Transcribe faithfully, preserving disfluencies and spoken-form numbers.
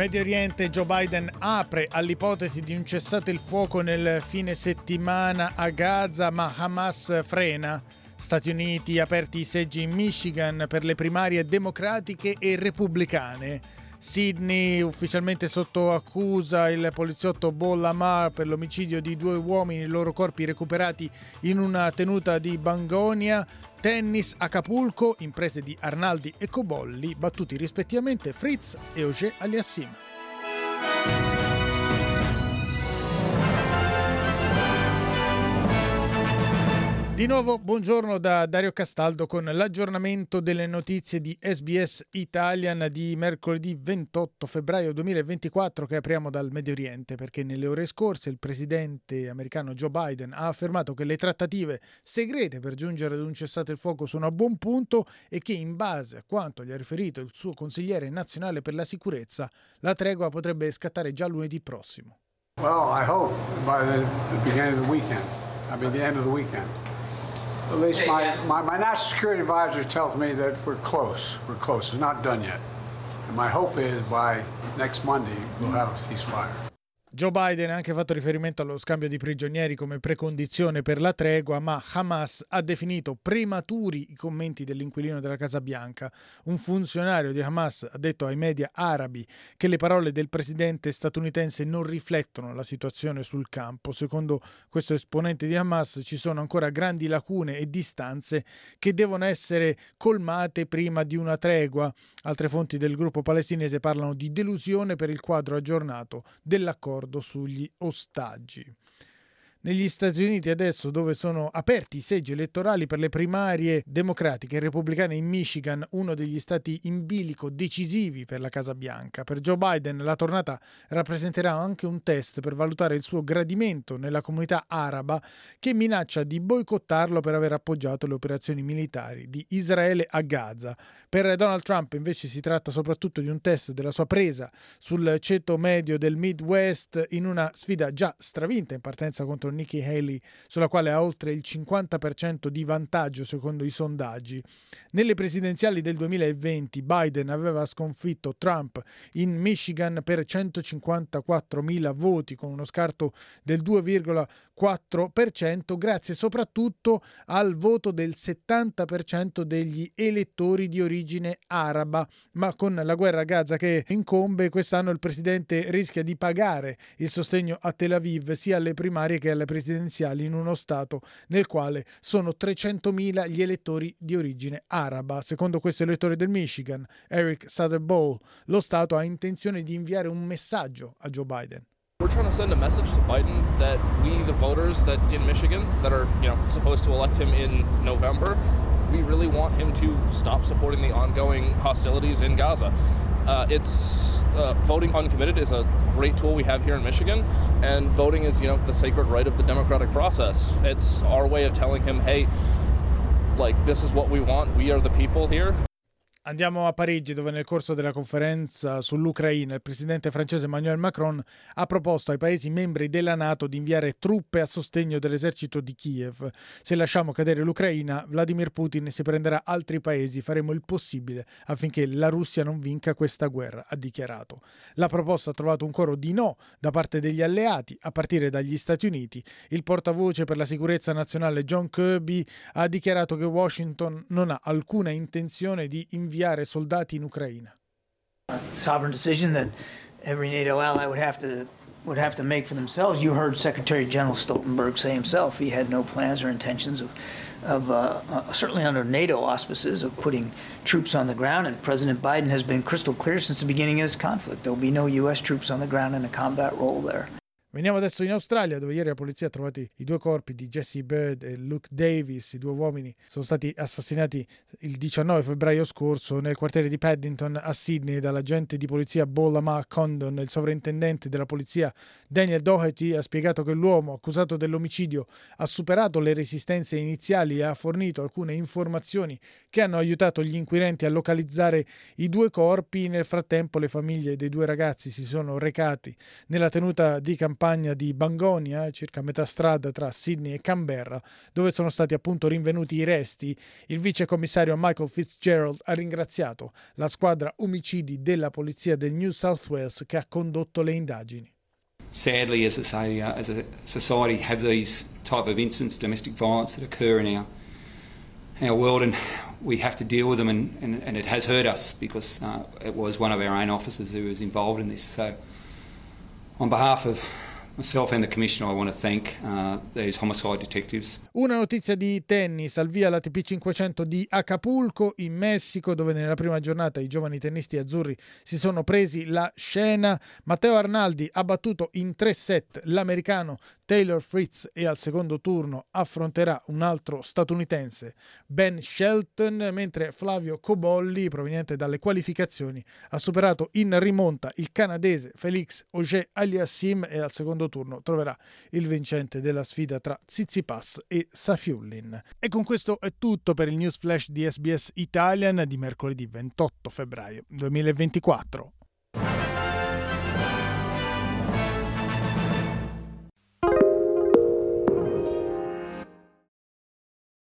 Medio Oriente, Joe Biden apre all'ipotesi di un cessate il fuoco nel fine settimana a Gaza, ma Hamas frena. Stati Uniti aperti i seggi in Michigan per le primarie democratiche e repubblicane. Sydney ufficialmente sotto accusa il poliziotto Bola Mar per l'omicidio di due uomini, i loro corpi recuperati in una tenuta di Bangonia. Tennis, Acapulco, imprese di Arnaldi e Cobolli, battuti rispettivamente Fritz e Auger-Aliassime. Di nuovo buongiorno da Dario Castaldo con l'aggiornamento delle notizie di S B S Italian di mercoledì ventotto febbraio duemilaventiquattro che apriamo dal Medio Oriente, perché nelle ore scorse il presidente americano Joe Biden ha affermato che le trattative segrete per giungere ad un cessate il fuoco sono a buon punto e che, in base a quanto gli ha riferito il suo consigliere nazionale per la sicurezza, la tregua potrebbe scattare già lunedì prossimo. Well, I hope by the beginning of the weekend. I mean the end of the weekend. At least my, my, my national security advisor tells me that we're close. We're close. It's not done yet. And my hope is by next Monday we'll have a ceasefire. Joe Biden ha anche fatto riferimento allo scambio di prigionieri come precondizione per la tregua, ma Hamas ha definito prematuri i commenti dell'inquilino della Casa Bianca. Un funzionario di Hamas ha detto ai media arabi che le parole del presidente statunitense non riflettono la situazione sul campo. Secondo questo esponente di Hamas ci sono ancora grandi lacune e distanze che devono essere colmate prima di una tregua. Altre fonti del gruppo palestinese parlano di delusione per il quadro aggiornato dell'accordo sugli ostaggi. Negli Stati Uniti adesso, dove sono aperti i seggi elettorali per le primarie democratiche e repubblicane in Michigan, uno degli stati in bilico decisivi per la Casa Bianca. Per Joe Biden la tornata rappresenterà anche un test per valutare il suo gradimento nella comunità araba, che minaccia di boicottarlo per aver appoggiato le operazioni militari di Israele a Gaza. Per Donald Trump invece si tratta soprattutto di un test della sua presa sul ceto medio del Midwest, in una sfida già stravinta in partenza contro Nikki Haley, sulla quale ha oltre il cinquanta per cento di vantaggio secondo i sondaggi. Nelle presidenziali del duemilaventi Biden aveva sconfitto Trump in Michigan per centocinquantaquattromila voti, con uno scarto del due virgola quattro per cento, grazie soprattutto al voto del settanta per cento degli elettori di origine araba. Ma con la guerra a Gaza che incombe, quest'anno il presidente rischia di pagare il sostegno a Tel Aviv sia alle primarie che alle presidenziali, in uno stato nel quale sono trecentomila gli elettori di origine araba. Secondo questo elettore del Michigan, Eric Sotherball, lo stato ha intenzione di inviare un messaggio a Joe Biden. We're trying to send a message to Biden that we, the voters that in Michigan that are, you know, supposed to elect him in November, we really want him to stop supporting the ongoing hostilities in Gaza. Uh, it's uh, voting uncommitted is a great tool we have here in Michigan, and voting is, you know, the sacred right of the democratic process. It's our way of telling him, hey, like, this is what we want. We are the people here. Andiamo a Parigi, dove nel corso della conferenza sull'Ucraina il presidente francese Emmanuel Macron ha proposto ai paesi membri della NATO di inviare truppe a sostegno dell'esercito di Kiev. Se lasciamo cadere l'Ucraina, Vladimir Putin si prenderà altri paesi, faremo il possibile affinché la Russia non vinca questa guerra, ha dichiarato. La proposta ha trovato un coro di no da parte degli alleati, a partire dagli Stati Uniti. Il portavoce per la sicurezza nazionale John Kirby ha dichiarato che Washington non ha alcuna intenzione di inviare inviare soldati in Ucraina. It's a sovereign decision that every NATO ally would have to would have to make for themselves. You heard Secretary General Stoltenberg say himself he had no plans or intentions of of uh, uh, certainly under NATO auspices of putting troops on the ground, and President Biden has been crystal clear since the beginning of this conflict. There will be no U S troops on the ground in a combat role there. Veniamo adesso in Australia, dove ieri la polizia ha trovato i due corpi di Jesse Bird e Luke Davis. I due uomini sono stati assassinati il diciannove febbraio scorso nel quartiere di Paddington a Sydney dall'agente di polizia Bola MacCondon. Il sovrintendente della polizia Daniel Doherty ha spiegato che l'uomo accusato dell'omicidio ha superato le resistenze iniziali e ha fornito alcune informazioni che hanno aiutato gli inquirenti a localizzare i due corpi. Nel frattempo le famiglie dei due ragazzi si sono recati nella tenuta di campagna campagna di Bangonia, circa metà strada tra Sydney e Canberra, dove sono stati appunto rinvenuti i resti. Il vice commissario Michael Fitzgerald ha ringraziato la squadra omicidi della polizia del New South Wales che ha condotto le indagini. Sadly, as a, as a society, have these type of incidents, domestic violence that occur in our, in our world, and we have to deal with them, and, and, and it has hurt us because uh, it was one of our own officers who was involved in this. So, on behalf of myself and the Commissioner, I want to thank uh, these homicide detectives. Una notizia di tennis, al via la T P cinquecento di Acapulco in Messico, dove nella prima giornata i giovani tennisti azzurri si sono presi la scena. Matteo Arnaldi ha battuto in tre set l'americano Taylor Fritz e al secondo turno affronterà un altro statunitense, Ben Shelton, mentre Flavio Cobolli, proveniente dalle qualificazioni, ha superato in rimonta il canadese Felix Auger-Aliassime e al secondo turno troverà il vincente della sfida tra Tsitsipas e Safiullin. E con questo è tutto per il News Flash di S B S Italian di mercoledì ventotto febbraio duemilaventiquattro.